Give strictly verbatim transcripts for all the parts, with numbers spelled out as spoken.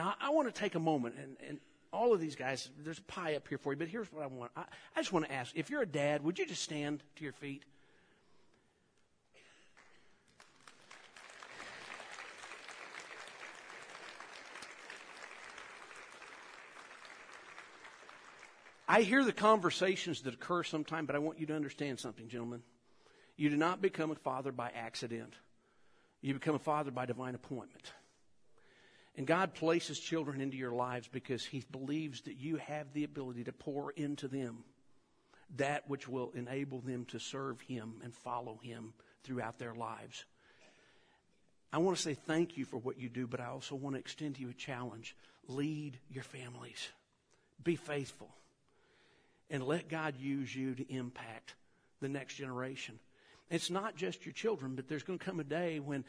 Now, I, I want to take a moment, and, and all of these guys, there's a pie up here for you, but here's what I want. I, I just want to ask, if you're a dad, would you just stand to your feet? I hear the conversations that occur sometime, but I want you to understand something, gentlemen. You do not become a father by accident. You become a father by divine appointment. And God places children into your lives because he believes that you have the ability to pour into them that which will enable them to serve him and follow him throughout their lives. I want to say thank you for what you do, but I also want to extend to you a challenge. Lead your families. Be faithful. And let God use you to impact the next generation. It's not just your children, but there's going to come a day when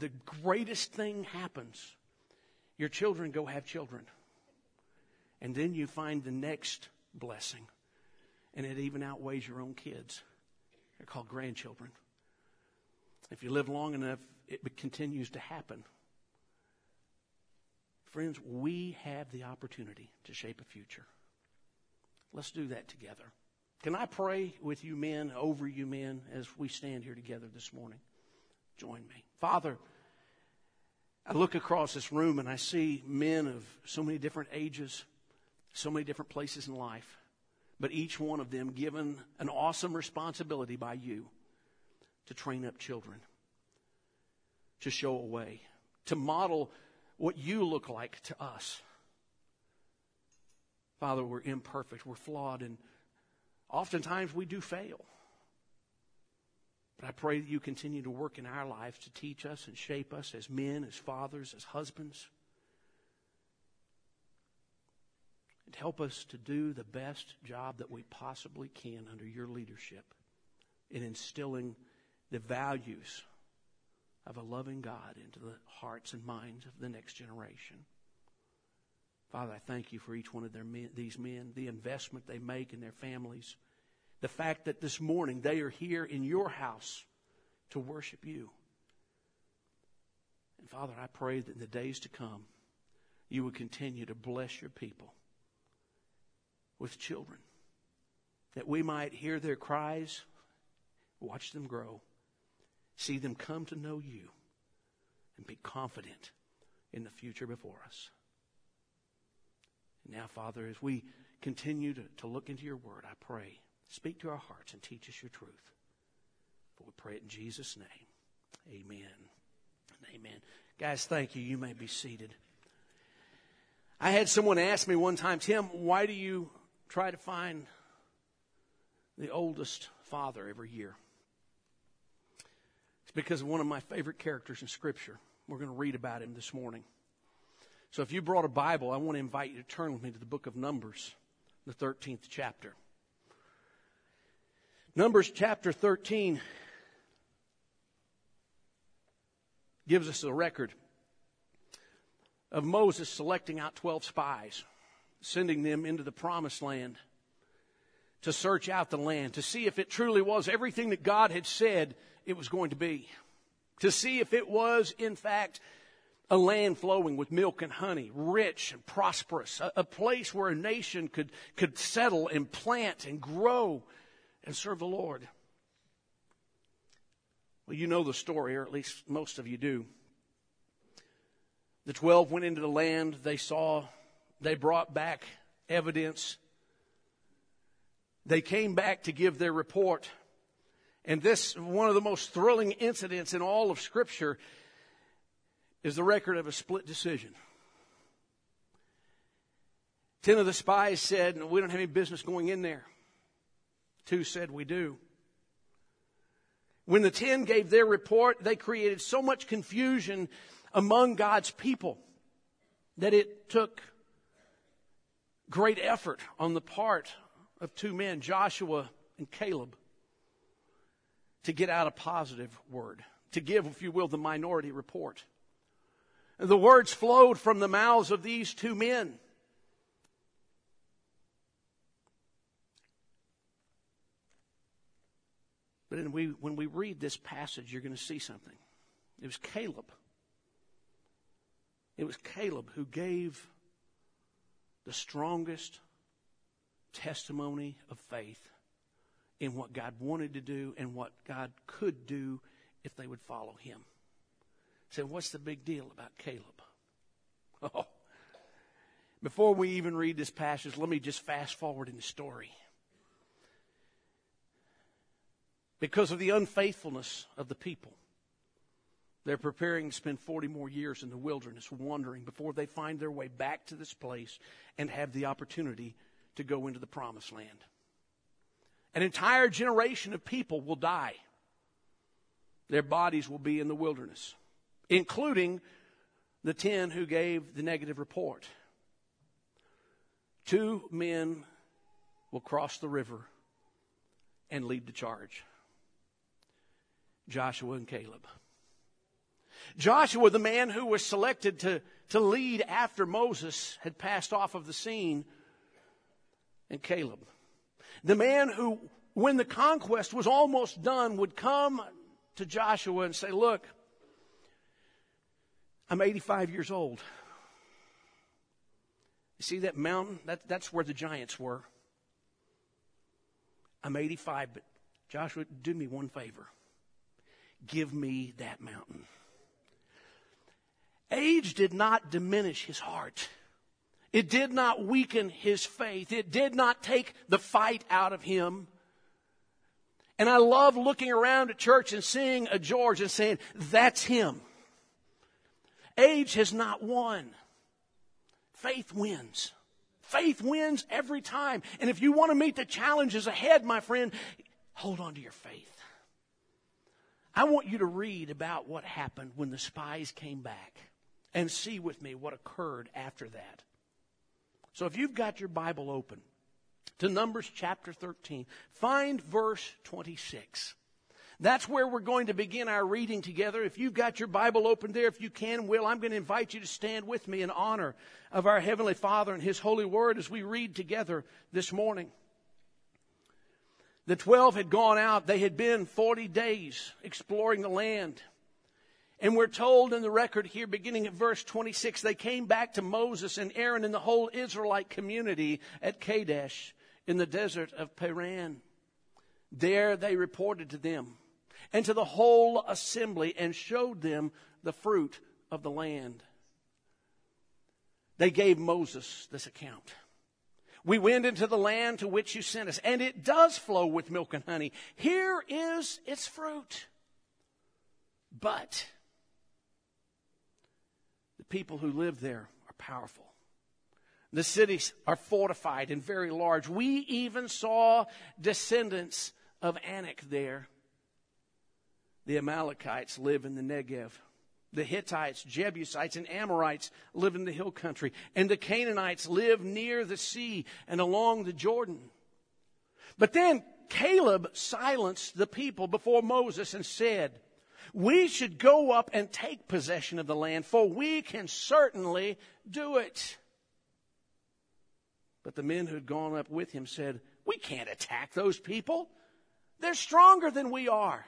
the greatest thing happens. Your children go have children. And then you find the next blessing. And it even outweighs your own kids. They're called grandchildren. If you live long enough, it continues to happen. Friends, we have the opportunity to shape a future. Let's do that together. Can I pray with you men, over you men, as we stand here together this morning? Join me. Father, I look across this room and I see men of so many different ages, so many different places in life, but each one of them given an awesome responsibility by you to train up children, to show a way, to model what you look like to us. Father, we're imperfect, we're flawed, and oftentimes we do fail. But I pray that you continue to work in our lives to teach us and shape us as men, as fathers, as husbands. And help us to do the best job that we possibly can under your leadership in instilling the values of a loving God into the hearts and minds of the next generation. Father, I thank you for each one of their men, these men, the investment they make in their families, the fact that this morning they are here in your house to worship you. And Father, I pray that in the days to come, you would continue to bless your people with children, that we might hear their cries, watch them grow, see them come to know you, and be confident in the future before us. Now, Father, as we continue to, to look into your word, I pray, speak to our hearts and teach us your truth. For we pray it in Jesus' name. Amen. Amen. Guys, thank you. You may be seated. I had someone ask me one time, Tim, why do you try to find the oldest father every year? It's because of one of my favorite characters in Scripture. We're going to read about him this morning. So if you brought a Bible, I want to invite you to turn with me to the book of Numbers, the thirteenth chapter. Numbers chapter thirteen gives us a record of Moses selecting out twelve spies, sending them into the promised land to search out the land, to see if it truly was everything that God had said it was going to be, to see if it was, in fact, a land flowing with milk and honey, rich and prosperous, a, a place where a nation could, could settle and plant and grow and serve the Lord. Well, you know the story, or at least most of you do. The twelve went into the land. They saw, they brought back evidence. They came back to give their report. And this, one of the most thrilling incidents in all of Scripture, is the record of a split decision. Ten of the spies said, we don't have any business going in there. Two said, we do. When the ten gave their report, they created so much confusion among God's people that it took great effort on the part of two men, Joshua and Caleb, to get out a positive word, to give, if you will, the minority report. The words flowed from the mouths of these two men. But when we, when we read this passage, you're going to see something. It was Caleb It was Caleb who gave the strongest testimony of faith in what God wanted to do and what God could do if they would follow him. So what's the big deal about Caleb? Oh, before we even read this passage, let me just fast forward in the story. Because of the unfaithfulness of the people, they're preparing to spend forty more years in the wilderness wandering before they find their way back to this place and have the opportunity to go into the promised land. An entire generation of people will die. Their bodies will be in the wilderness, including the ten who gave the negative report. Two men will cross the river and lead the charge: Joshua and Caleb. Joshua, the man who was selected to, to lead after Moses had passed off of the scene, and Caleb, the man who, when the conquest was almost done, would come to Joshua and say, "Look, I'm eighty-five years old. You see that mountain? That, that's where the giants were. I'm eighty-five, but Joshua, do me one favor. Give me that mountain." Age did not diminish his heart. It did not weaken his faith. It did not take the fight out of him. And I love looking around at church and seeing a George and saying, that's him. Age has not won. Faith wins. Faith wins every time. And if you want to meet the challenges ahead, my friend, hold on to your faith. I want you to read about what happened when the spies came back and see with me what occurred after that. So if you've got your Bible open to Numbers chapter thirteen, find verse twenty-six. That's where we're going to begin our reading together. If you've got your Bible open there, if you can, Will, I'm going to invite you to stand with me in honor of our Heavenly Father and His Holy Word as we read together this morning. The twelve had gone out. They had been forty days exploring the land. And we're told in the record here, beginning at verse twenty-six, they came back to Moses and Aaron and the whole Israelite community at Kadesh in the desert of Paran. There they reported to them and to the whole assembly and showed them the fruit of the land. They gave Moses this account. "We went into the land to which you sent us, and it does flow with milk and honey. Here is its fruit. But people who live there are powerful. The cities are fortified and very large. We even saw descendants of Anak there. The Amalekites live in the Negev. The Hittites, Jebusites, and Amorites live in the hill country. And the Canaanites live near the sea and along the Jordan." But then Caleb silenced the people before Moses and said, "We should go up and take possession of the land, for we can certainly do it." But the men who had gone up with him said, "We can't attack those people. They're stronger than we are."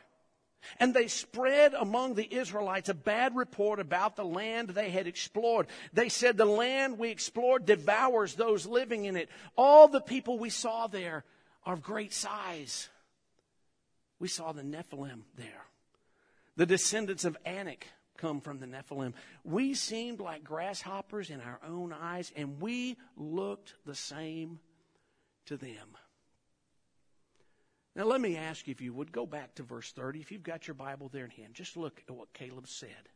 And they spread among the Israelites a bad report about the land they had explored. They said, "The land we explored devours those living in it. All the people we saw there are of great size. We saw the Nephilim there. The descendants of Anak come from the Nephilim. We seemed like grasshoppers in our own eyes, and we looked the same to them." Now let me ask you, if you would, go back to verse thirty. If you've got your Bible there in hand, just look at what Caleb said.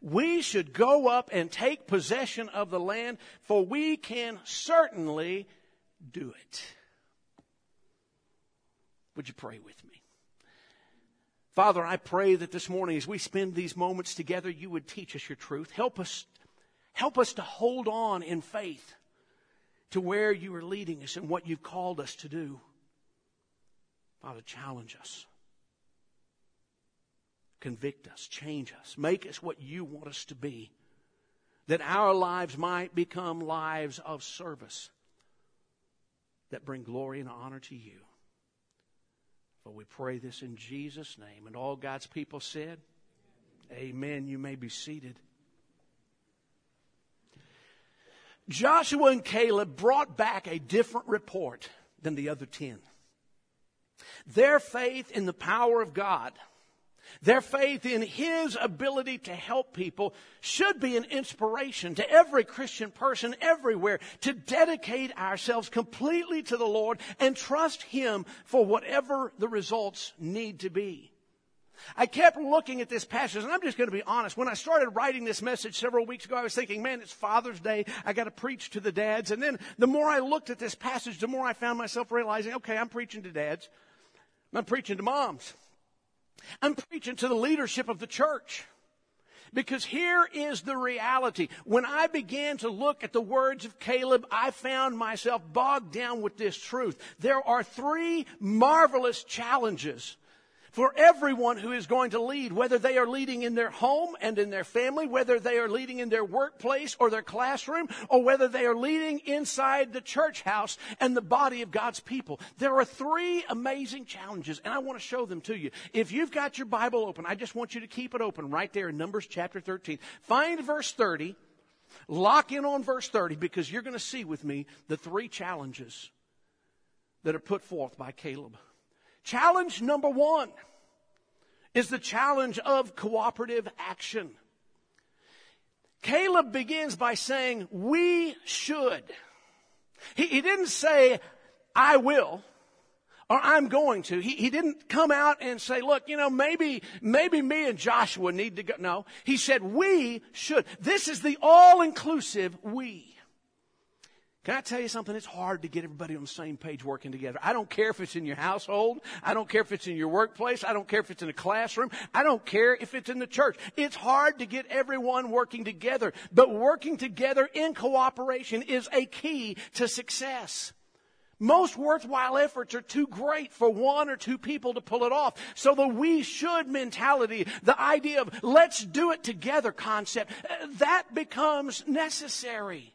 "We should go up and take possession of the land, for we can certainly do it." Would you pray with me? Father, I pray that this morning as we spend these moments together, you would teach us your truth. Help us, help us to hold on in faith to where you are leading us and what you've called us to do. Father, challenge us. Convict us, change us, make us what you want us to be, that our lives might become lives of service that bring glory and honor to you. But we pray this in Jesus' name. And all God's people said, amen. You may be seated. Joshua and Caleb brought back a different report than the other ten. Their faith in the power of God, their faith in His ability to help people, should be an inspiration to every Christian person everywhere to dedicate ourselves completely to the Lord and trust Him for whatever the results need to be. I kept looking at this passage, and I'm just going to be honest. When I started writing this message several weeks ago, I was thinking, man, it's Father's Day. I got to preach to the dads. And then the more I looked at this passage, the more I found myself realizing, okay, I'm preaching to dads. I'm preaching to moms. I'm preaching to the leadership of the church. Because here is the reality. When I began to look at the words of Caleb, I found myself bogged down with this truth. There are three marvelous challenges for everyone who is going to lead, whether they are leading in their home and in their family, whether they are leading in their workplace or their classroom, or whether they are leading inside the church house and the body of God's people. There are three amazing challenges, and I want to show them to you. If you've got your Bible open, I just want you to keep it open right there in Numbers chapter thirteen. Find verse thirty, lock in on verse thirty, because you're going to see with me the three challenges that are put forth by Caleb. Challenge number one is the challenge of cooperative action. Caleb begins by saying, we should. He, he didn't say, I will, or I'm going to. He, he didn't come out and say, look, you know, maybe, maybe me and Joshua need to go. No, he said, we should. This is the all-inclusive we. Can I tell you something? It's hard to get everybody on the same page working together. I don't care if it's in your household. I don't care if it's in your workplace. I don't care if it's in a classroom. I don't care if it's in the church. It's hard to get everyone working together. But working together in cooperation is a key to success. Most worthwhile efforts are too great for one or two people to pull it off. So the we should mentality, the idea of let's do it together concept, that becomes necessary.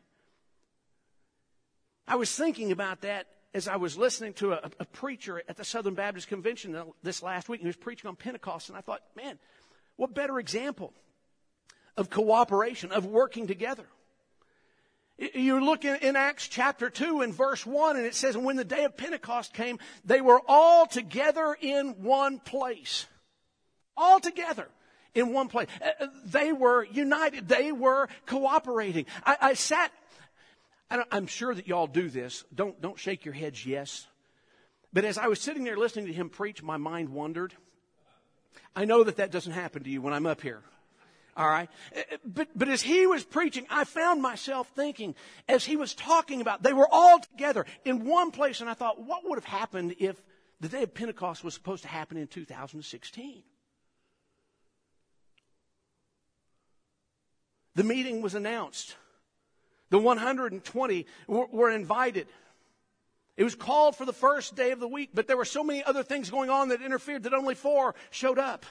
I was thinking about that as I was listening to a, a preacher at the Southern Baptist Convention this last week. He was preaching on Pentecost, and I thought, man, what better example of cooperation, of working together? You look in Acts chapter two and verse one, and it says, and when the day of Pentecost came, they were all together in one place. All together. In one place. They were united. They were cooperating. I, I sat... I'm sure that y'all do this. Don't don't shake your heads yes. But as I was sitting there listening to him preach, my mind wandered. I know that that doesn't happen to you when I'm up here. All right? But, but as he was preaching, I found myself thinking, as he was talking about, they were all together in one place. And I thought, what would have happened if the day of Pentecost was supposed to happen in two thousand sixteen? The meeting was announced. The one hundred twenty were invited. It was called for the first day of the week, but there were so many other things going on that interfered that only four showed up.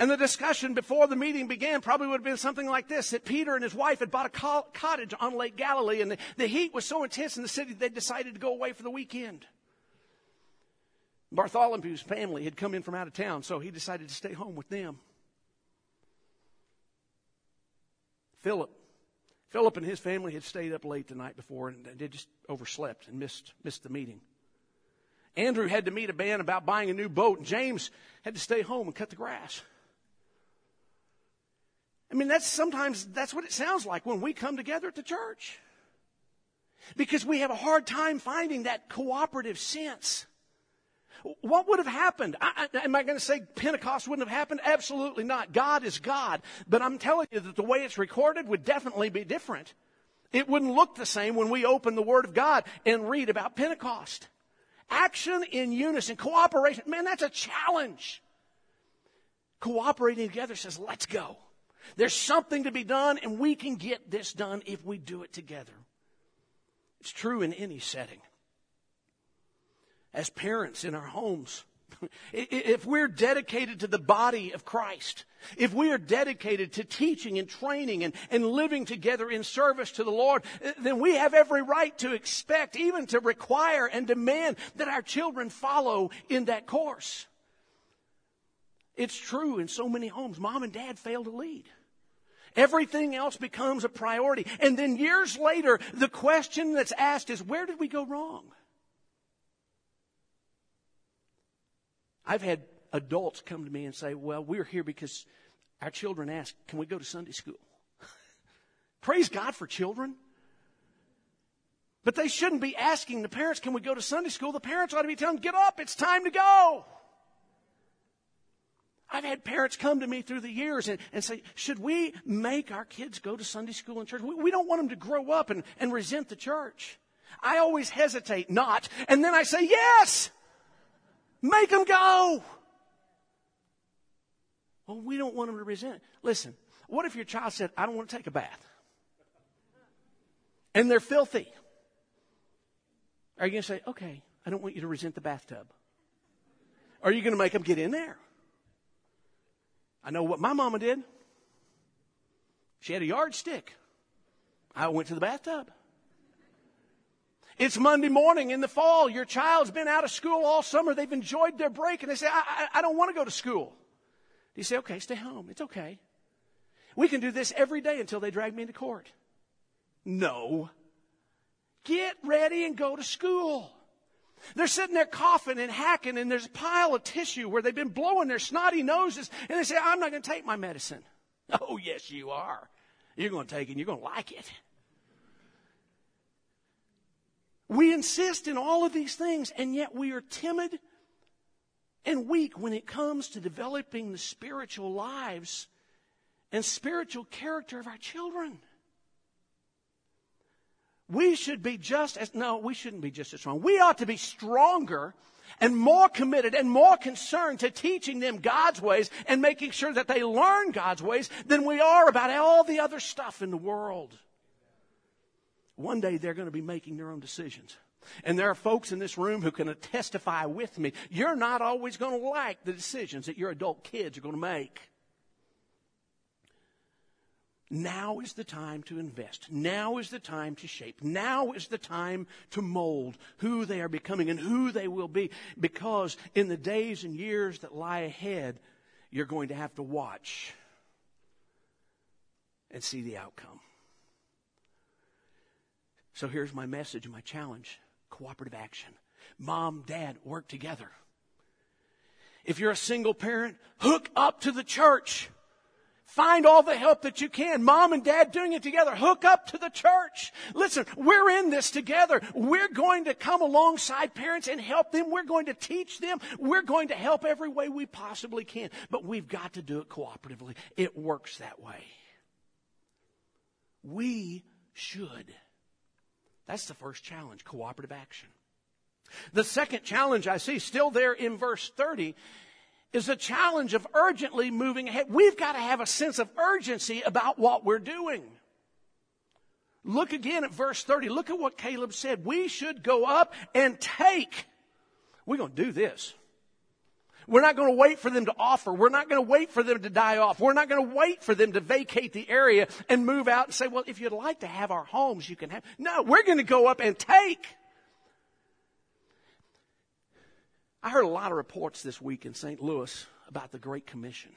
And the discussion before the meeting began probably would have been something like this, that Peter and his wife had bought a cottage on Lake Galilee, and the, the heat was so intense in the city they decided to go away for the weekend. Bartholomew's family had come in from out of town, so he decided to stay home with them. Philip. Philip and his family had stayed up late the night before, and they just overslept and missed, missed the meeting. Andrew had to meet a man about buying a new boat, and James had to stay home and cut the grass. I mean, that's sometimes that's what it sounds like when we come together at the church. Because we have a hard time finding that cooperative sense. What would have happened? I, I, am I going to say Pentecost wouldn't have happened? Absolutely not. God is God. But I'm telling you that the way it's recorded would definitely be different. It wouldn't look the same when we open the Word of God and read about Pentecost. Action in unison, cooperation. Man, that's a challenge. Cooperating together says, let's go. There's something to be done, and we can get this done if we do it together. It's true in any setting. As parents in our homes, if we're dedicated to the body of Christ, if we are dedicated to teaching and training and, and living together in service to the Lord, then we have every right to expect, even to require and demand that our children follow in that course. It's true in so many homes. Mom and dad fail to lead. Everything else becomes a priority. And then years later, the question that's asked is, where did we go wrong? I've had adults come to me and say, well, we're here because our children asked, can we go to Sunday school? Praise God for children. But they shouldn't be asking the parents, can we go to Sunday school? The parents ought to be telling them, get up, it's time to go. I've had parents come to me through the years and, and say, should we make our kids go to Sunday school and church? We, we don't want them to grow up and, and resent the church. I always hesitate not, and then I say, yes, make them go. Well, we don't want them to resent. Listen, what if your child said, I don't want to take a bath? And they're filthy. Are you going to say, okay, I don't want you to resent the bathtub? Are you going to make them get in there? I know what my mama did. She had a yardstick. I went to the bathtub. It's Monday morning in the fall. Your child's been out of school all summer. They've enjoyed their break. And they say, I, I, I don't want to go to school. You say, okay, stay home. It's okay. We can do this every day until they drag me into court. No. Get ready and go to school. They're sitting there coughing and hacking, and there's a pile of tissue where they've been blowing their snotty noses, and they say, I'm not going to take my medicine. Oh, yes, you are. You're going to take it, and you're going to like it. We insist in all of these things, and yet we are timid and weak when it comes to developing the spiritual lives and spiritual character of our children. We should be just as, no, we shouldn't be just as strong. We ought to be stronger and more committed and more concerned to teaching them God's ways and making sure that they learn God's ways than we are about all the other stuff in the world. One day they're going to be making their own decisions. And there are folks in this room who can testify with me. You're not always going to like the decisions that your adult kids are going to make. Now is the time to invest. Now is the time to shape. Now is the time to mold who they are becoming and who they will be. Because in the days and years that lie ahead, you're going to have to watch and see the outcome. So here's my message and my challenge. Cooperative action. Mom, Dad, work together. If you're a single parent, hook up to the church. Find all the help that you can. Mom and Dad doing it together. Hook up to the church. Listen, we're in this together. We're going to come alongside parents and help them. We're going to teach them. We're going to help every way we possibly can. But we've got to do it cooperatively. It works that way. We should. That's the first challenge, cooperative action. The second challenge I see, still there in verse thirty, is a challenge of urgently moving ahead. We've got to have a sense of urgency about what we're doing. Look again at verse thirty. Look at what Caleb said. We should go up and take. We're going to do this. We're not going to wait for them to offer. We're not going to wait for them to die off. We're not going to wait for them to vacate the area and move out and say, well, if you'd like to have our homes, you can have. No, we're going to go up and take. I heard a lot of reports this week in Saint Louis about the Great Commission.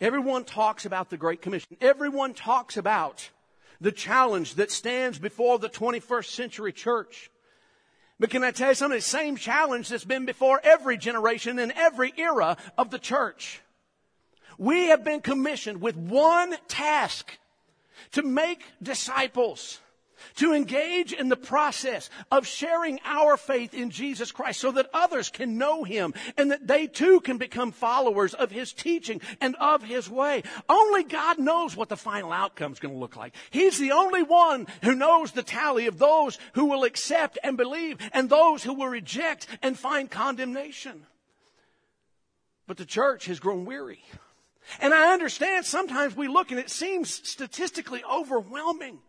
Everyone talks about the Great Commission. Everyone talks about the challenge that stands before the twenty-first century church. But can I tell you something? The same challenge that's been before every generation and every era of the church. We have been commissioned with one task: to make disciples, to engage in the process of sharing our faith in Jesus Christ so that others can know Him and that they too can become followers of His teaching and of His way. Only God knows what the final outcome is going to look like. He's the only one who knows the tally of those who will accept and believe and those who will reject and find condemnation. But the church has grown weary. And I understand sometimes we look and it seems statistically overwhelming.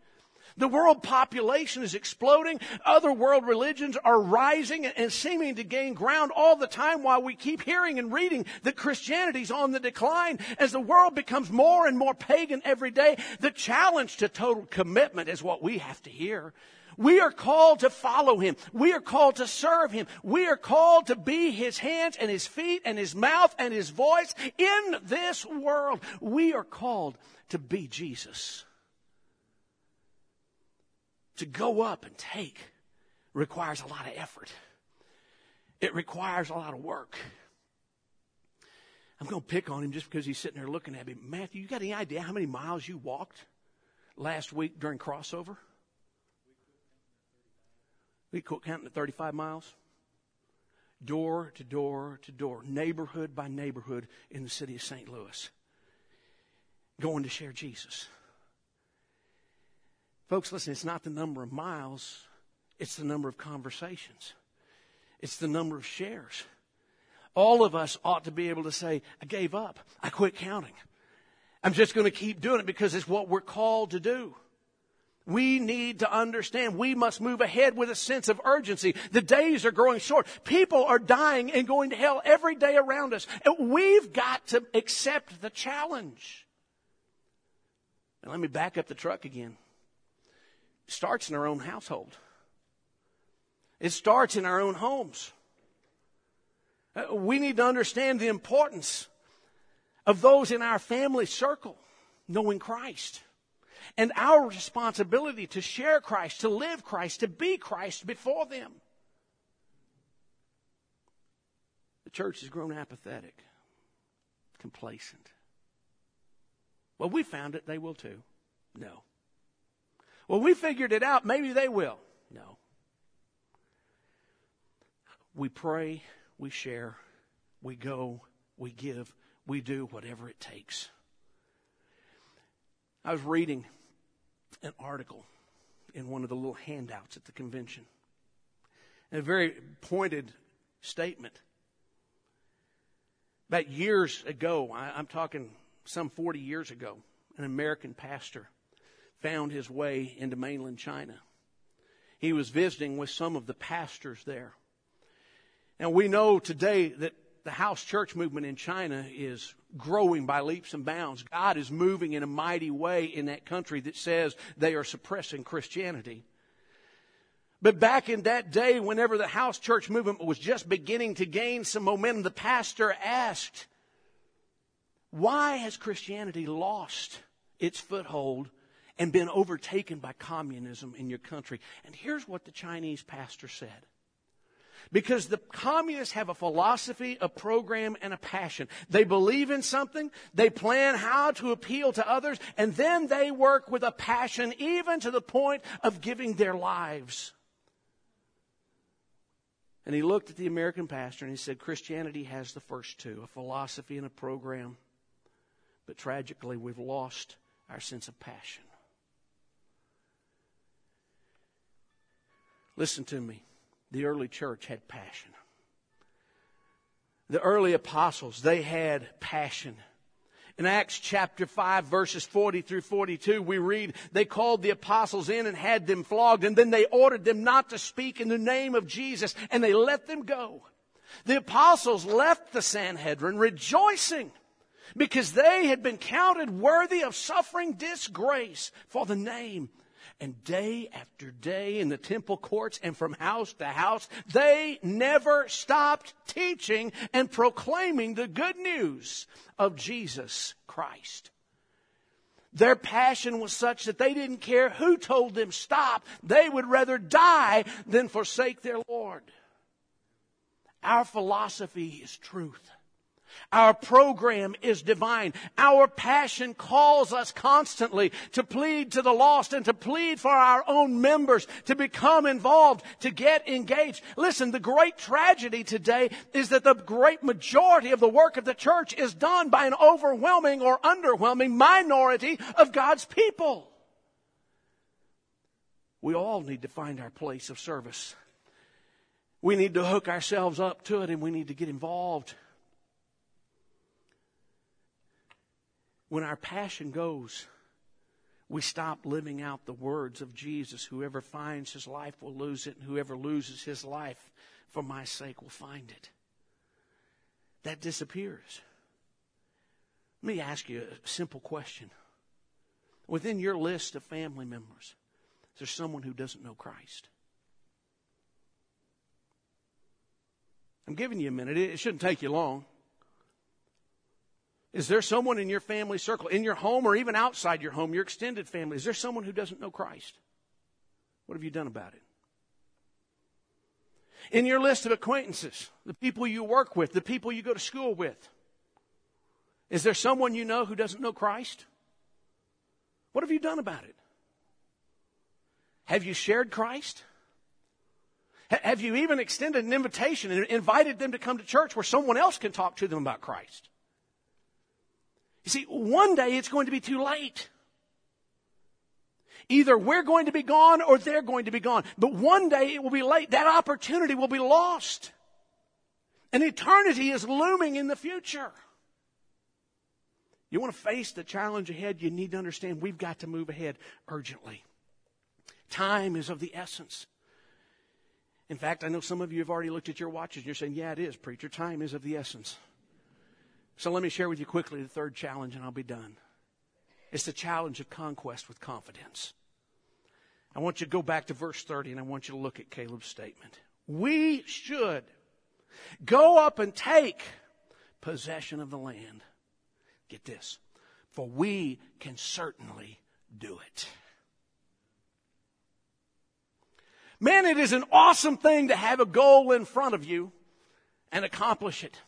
The world population is exploding. Other world religions are rising and seeming to gain ground all the time while we keep hearing and reading that Christianity's on the decline. As the world becomes more and more pagan every day, the challenge to total commitment is what we have to hear. We are called to follow him. We are called to serve him. We are called to be his hands and his feet and his mouth and his voice in this world. We are called to be Jesus. To go up and take requires a lot of effort. It requires a lot of work. I'm going to pick on him just because he's sitting there looking at me. Matthew, you got any idea how many miles you walked last week during crossover? We quit counting at thirty-five miles. Door to door to door, neighborhood by neighborhood in the city of Saint Louis. Going to share Jesus. Folks, listen, it's not the number of miles. It's the number of conversations. It's the number of shares. All of us ought to be able to say, I gave up. I quit counting. I'm just going to keep doing it because it's what we're called to do. We need to understand we must move ahead with a sense of urgency. The days are growing short. People are dying and going to hell every day around us. And we've got to accept the challenge. Now, let me back up the truck again. It starts in our own household. It starts in our own homes. We need to understand the importance of those in our family circle knowing Christ. And our responsibility to share Christ, to live Christ, to be Christ before them. The church has grown apathetic, complacent. Well, we found it, they will too. No. Well, we figured it out, maybe they will. No. We pray, we share, we go, we give, we do whatever it takes. I was reading an article in one of the little handouts at the convention. A very pointed statement. About years ago, I, I'm talking some forty years ago, an American pastor found his way into mainland China. He was visiting with some of the pastors there. Now, we know today that the house church movement in China is growing by leaps and bounds. God is moving in a mighty way in that country that says they are suppressing Christianity. But back in that day, whenever the house church movement was just beginning to gain some momentum, the pastor asked, why has Christianity lost its foothold and been overtaken by communism in your country? And here's what the Chinese pastor said. Because the communists have a philosophy, a program, and a passion. They believe in something, they plan how to appeal to others, and then they work with a passion even to the point of giving their lives. And he looked at the American pastor and he said, Christianity has the first two, a philosophy and a program. But tragically, we've lost our sense of passion. Listen to me. The early church had passion. The early apostles, they had passion. In Acts chapter five, verses forty through forty-two, we read, they called the apostles in and had them flogged, and then they ordered them not to speak in the name of Jesus, and they let them go. The apostles left the Sanhedrin rejoicing because they had been counted worthy of suffering disgrace for the name. And day after day in the temple courts and from house to house, they never stopped teaching and proclaiming the good news of Jesus Christ. Their passion was such that they didn't care who told them stop. They would rather die than forsake their Lord. Our philosophy is truth. Our program is divine. Our passion calls us constantly to plead to the lost and to plead for our own members, to become involved, to get engaged. Listen, the great tragedy today is that the great majority of the work of the church is done by an overwhelming or underwhelming minority of God's people. We all need to find our place of service. We need to hook ourselves up to it and we need to get involved. When our passion goes, we stop living out the words of Jesus. Whoever finds his life will lose it, and whoever loses his life for my sake will find it. That disappears. Let me ask you a simple question. Within your list of family members, there's someone who doesn't know Christ. I'm giving you a minute. It shouldn't take you long. Is there someone in your family circle, in your home or even outside your home, your extended family, is there someone who doesn't know Christ? What have you done about it? In your list of acquaintances, the people you work with, the people you go to school with, is there someone you know who doesn't know Christ? What have you done about it? Have you shared Christ? Have you even extended an invitation and invited them to come to church where someone else can talk to them about Christ? You see, one day it's going to be too late. Either we're going to be gone or they're going to be gone. But one day it will be late. That opportunity will be lost. And eternity is looming in the future. You want to face the challenge ahead, you need to understand we've got to move ahead urgently. Time is of the essence. In fact, I know some of you have already looked at your watches and you're saying, yeah, it is, preacher. Time is of the essence. So let me share with you quickly the third challenge and I'll be done. It's the challenge of conquest with confidence. I want you to go back to verse thirty and I want you to look at Caleb's statement. We should go up and take possession of the land. Get this, for we can certainly do it. Man, it is an awesome thing to have a goal in front of you and accomplish it.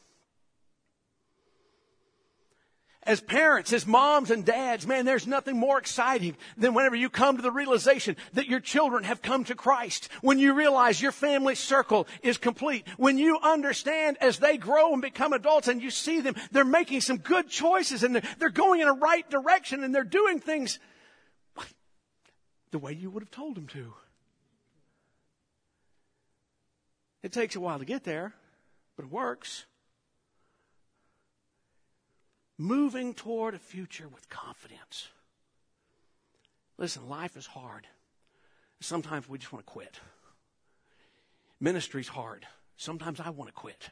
As parents, as moms and dads, man, there's nothing more exciting than whenever you come to the realization that your children have come to Christ. When you realize your family circle is complete. When you understand as they grow and become adults and you see them, they're making some good choices and they're going in a right direction and they're doing things the way you would have told them to. It takes a while to get there, but it works. Moving toward a future with confidence. Listen, life is hard. Sometimes we just want to quit. Ministry's hard. Sometimes I want to quit.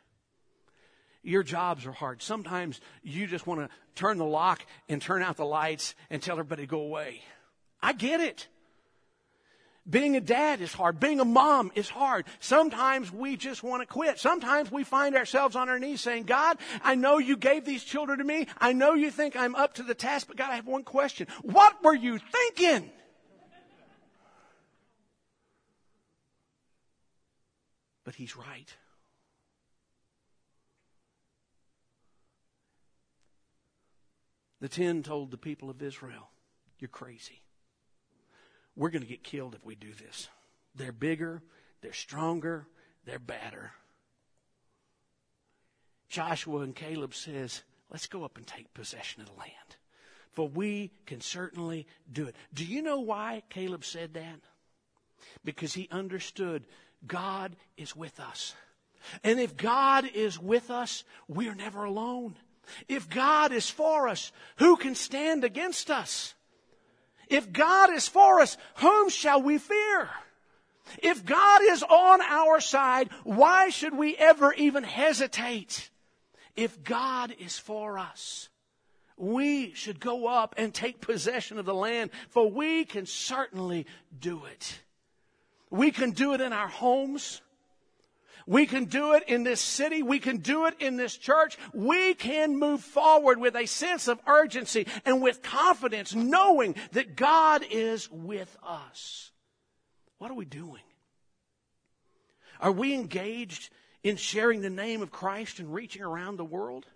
Your jobs are hard. Sometimes you just want to turn the lock and turn out the lights and tell everybody to go away. I get it. Being a dad is hard. Being a mom is hard. Sometimes we just want to quit. Sometimes we find ourselves on our knees saying, God, I know you gave these children to me. I know you think I'm up to the task, but God, I have one question. What were you thinking? But he's right. The ten told the people of Israel, you're crazy. We're going to get killed if we do this. They're bigger, they're stronger, they're badder. Joshua and Caleb says, let's go up and take possession of the land. For we can certainly do it. Do you know why Caleb said that? Because he understood God is with us. And if God is with us, we are never alone. If God is for us, who can stand against us? If God is for us, whom shall we fear? If God is on our side, why should we ever even hesitate? If God is for us, we should go up and take possession of the land, for we can certainly do it. We can do it in our homes. We can do it in this city. We can do it in this church. We can move forward with a sense of urgency and with confidence, knowing that God is with us. What are we doing? Are we engaged in sharing the name of Christ and reaching around the world?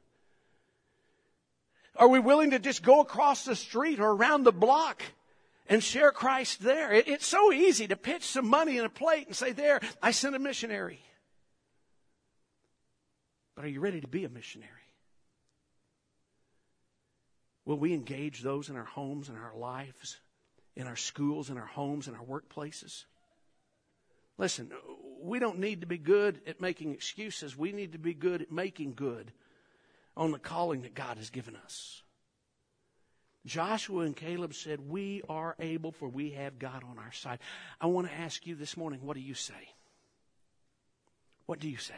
Are we willing to just go across the street or around the block and share Christ there? It, it's so easy to pitch some money in a plate and say, there, I sent a missionary. But are you ready to be a missionary? Will we engage those in our homes, in our lives, in our schools, in our homes, in our workplaces? Listen, we don't need to be good at making excuses. We need to be good at making good on the calling that God has given us. Joshua and Caleb said, we are able, for we have God on our side. I want to ask you this morning, what do you say? What do you say?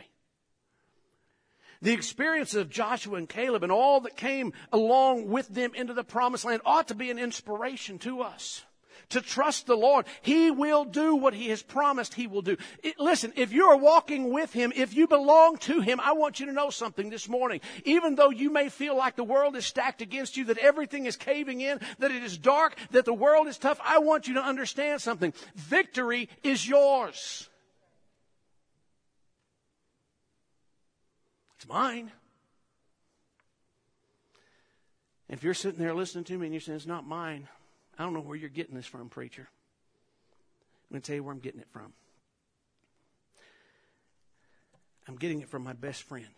The experience of Joshua and Caleb and all that came along with them into the promised land ought to be an inspiration to us. to trust the Lord. He will do what He has promised He will do. It, listen, if you are walking with Him, if you belong to Him, I want you to know something this morning. Even though you may feel like the world is stacked against you, that everything is caving in, that it is dark, that the world is tough, I want you to understand something. Victory is yours. It's mine. If you're sitting there listening to me and you're saying, it's not mine, I don't know where you're getting this from, preacher. I'm going to tell you where I'm getting it from. I'm getting it from my best friend.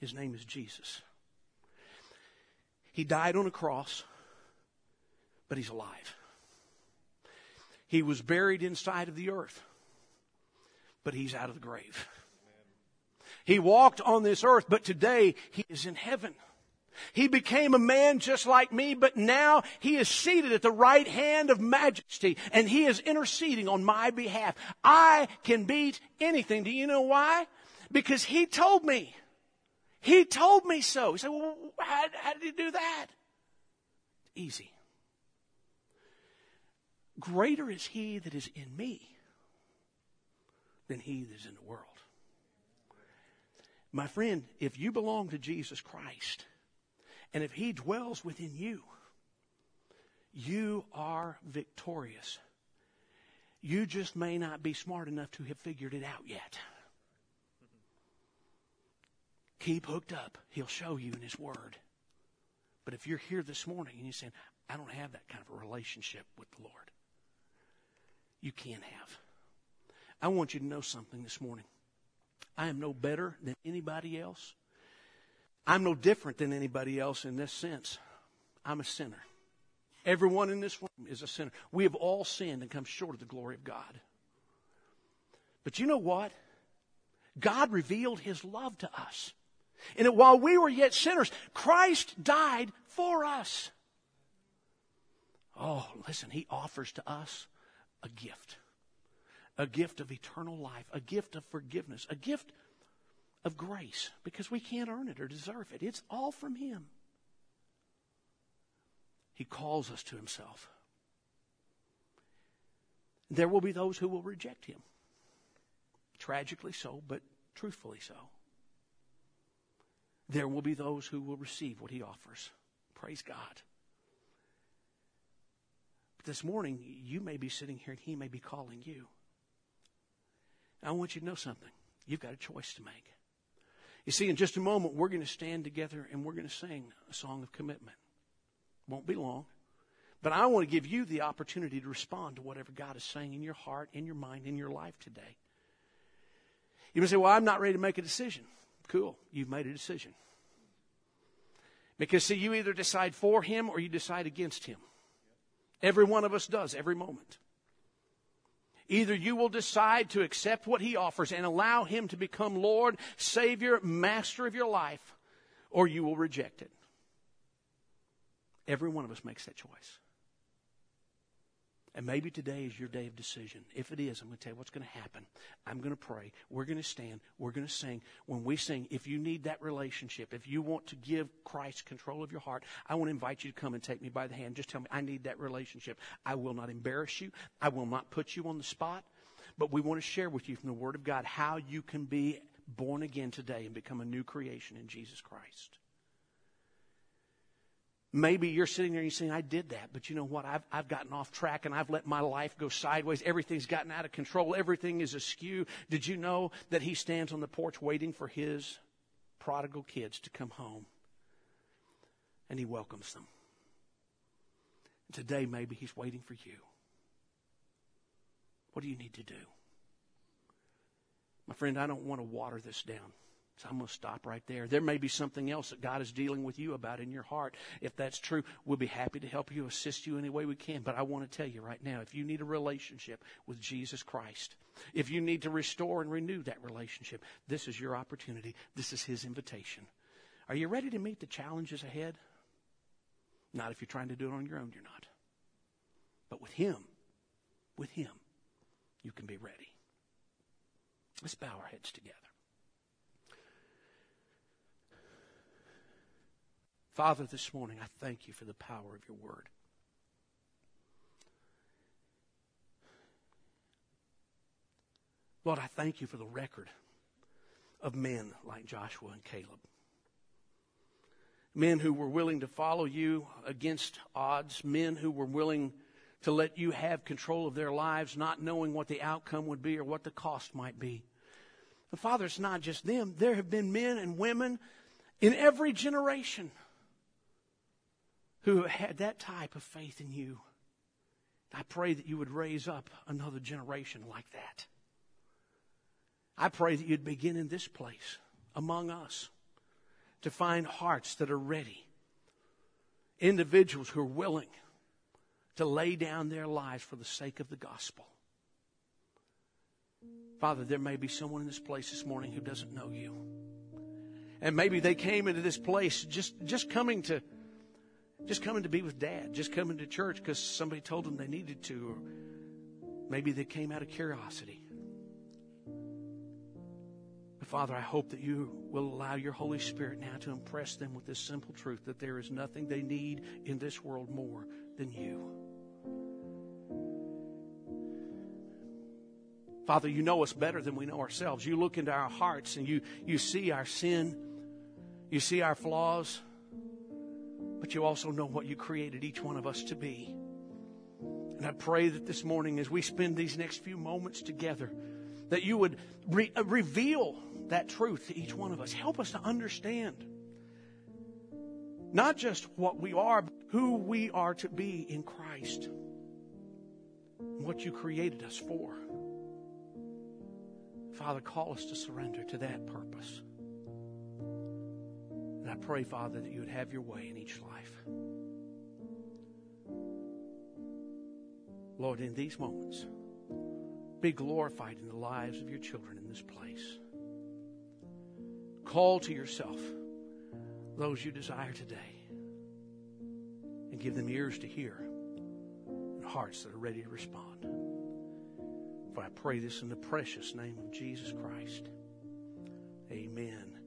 His name is Jesus. He died on a cross, but He's alive. He was buried inside of the earth, but He's out of the grave. He walked on this earth, but today He is in heaven. He became a man just like me, but now He is seated at the right hand of majesty, and He is interceding on my behalf. I can beat anything. Do you know why? Because He told me. He told me so. He said, well, how, how did He do that? Easy. Greater is He that is in me than he that is in the world. My friend, if you belong to Jesus Christ, and if He dwells within you, you are victorious. You just may not be smart enough to have figured it out yet. Keep hooked up. He'll show you in His Word. But if you're here this morning and you're saying, I don't have that kind of a relationship with the Lord, you can have. I want you to know something this morning. I am no better than anybody else. I'm no different than anybody else in this sense. I'm a sinner. Everyone in this room is a sinner. We have all sinned and come short of the glory of God. But you know what? God revealed His love to us. And while we were yet sinners, Christ died for us. Oh, listen, He offers to us a gift. A gift of eternal life. A gift of forgiveness. A gift of grace, because we can't earn it or deserve it. It's all from Him. He calls us to Himself. There will be those who will reject Him. Tragically so, but truthfully so. There will be those who will receive what He offers. Praise God. But this morning, you may be sitting here and He may be calling you. I want you to know something. You've got a choice to make. You see, in just a moment, we're going to stand together and we're going to sing a song of commitment. Won't be long. But I want to give you the opportunity to respond to whatever God is saying in your heart, in your mind, in your life today. You may say, well, I'm not ready to make a decision. Cool. You've made a decision. Because, see, you either decide for Him or you decide against Him. Every one of us does, every moment. Either you will decide to accept what He offers and allow Him to become Lord, Savior, Master of your life, or you will reject it. Every one of us makes that choice. And maybe today is your day of decision. If it is, I'm going to tell you what's going to happen. I'm going to pray. We're going to stand. We're going to sing. When we sing, if you need that relationship, if you want to give Christ control of your heart, I want to invite you to come and take me by the hand. Just tell me, I need that relationship. I will not embarrass you. I will not put you on the spot. But we want to share with you from the Word of God how you can be born again today and become a new creation in Jesus Christ. Maybe you're sitting there and you're saying, I did that, but you know what? I've, I've gotten off track and I've let my life go sideways. Everything's gotten out of control. Everything is askew. Did you know that He stands on the porch waiting for His prodigal kids to come home? And He welcomes them. Today, maybe He's waiting for you. What do you need to do? My friend, I don't want to water this down. So I'm going to stop right there. There may be something else that God is dealing with you about in your heart. If that's true, we'll be happy to help you, assist you any way we can. But I want to tell you right now, if you need a relationship with Jesus Christ, if you need to restore and renew that relationship, this is your opportunity. This is His invitation. Are you ready to meet the challenges ahead? Not if you're trying to do it on your own, you're not. But with Him, with Him, you can be ready. Let's bow our heads together. Father, this morning, I thank You for the power of Your Word. Lord, I thank you for the record of men like Joshua and Caleb. Men who were willing to follow you against odds. Men who were willing to let you have control of their lives, not knowing what the outcome would be or what the cost might be. But Father, it's not just them. There have been men and women in every generation who had that type of faith in you. I pray that you would raise up another generation like that. I pray that you'd begin in this place, among us, to find hearts that are ready. Individuals who are willing to lay down their lives for the sake of the gospel. Father, there may be someone in this place this morning who doesn't know you. And maybe they came into this place just, just coming to Just coming to be with Dad. Just coming to church because somebody told them they needed to. Or maybe they came out of curiosity. But Father, I hope that you will allow your Holy Spirit now to impress them with this simple truth that there is nothing they need in this world more than you. Father, you know us better than we know ourselves. You look into our hearts and you, you see our sin. You see our flaws. But you also know what you created each one of us to be. And I pray that this morning as we spend these next few moments together, that you would re- reveal that truth to each one of us. Help us to understand not just what we are, but who we are to be in Christ. And what you created us for. Father, call us to surrender to that purpose. I pray, Father, that you would have your way in each life. Lord, in these moments, be glorified in the lives of your children in this place. Call to yourself those you desire today and give them ears to hear and hearts that are ready to respond. For I pray this in the precious name of Jesus Christ. Amen.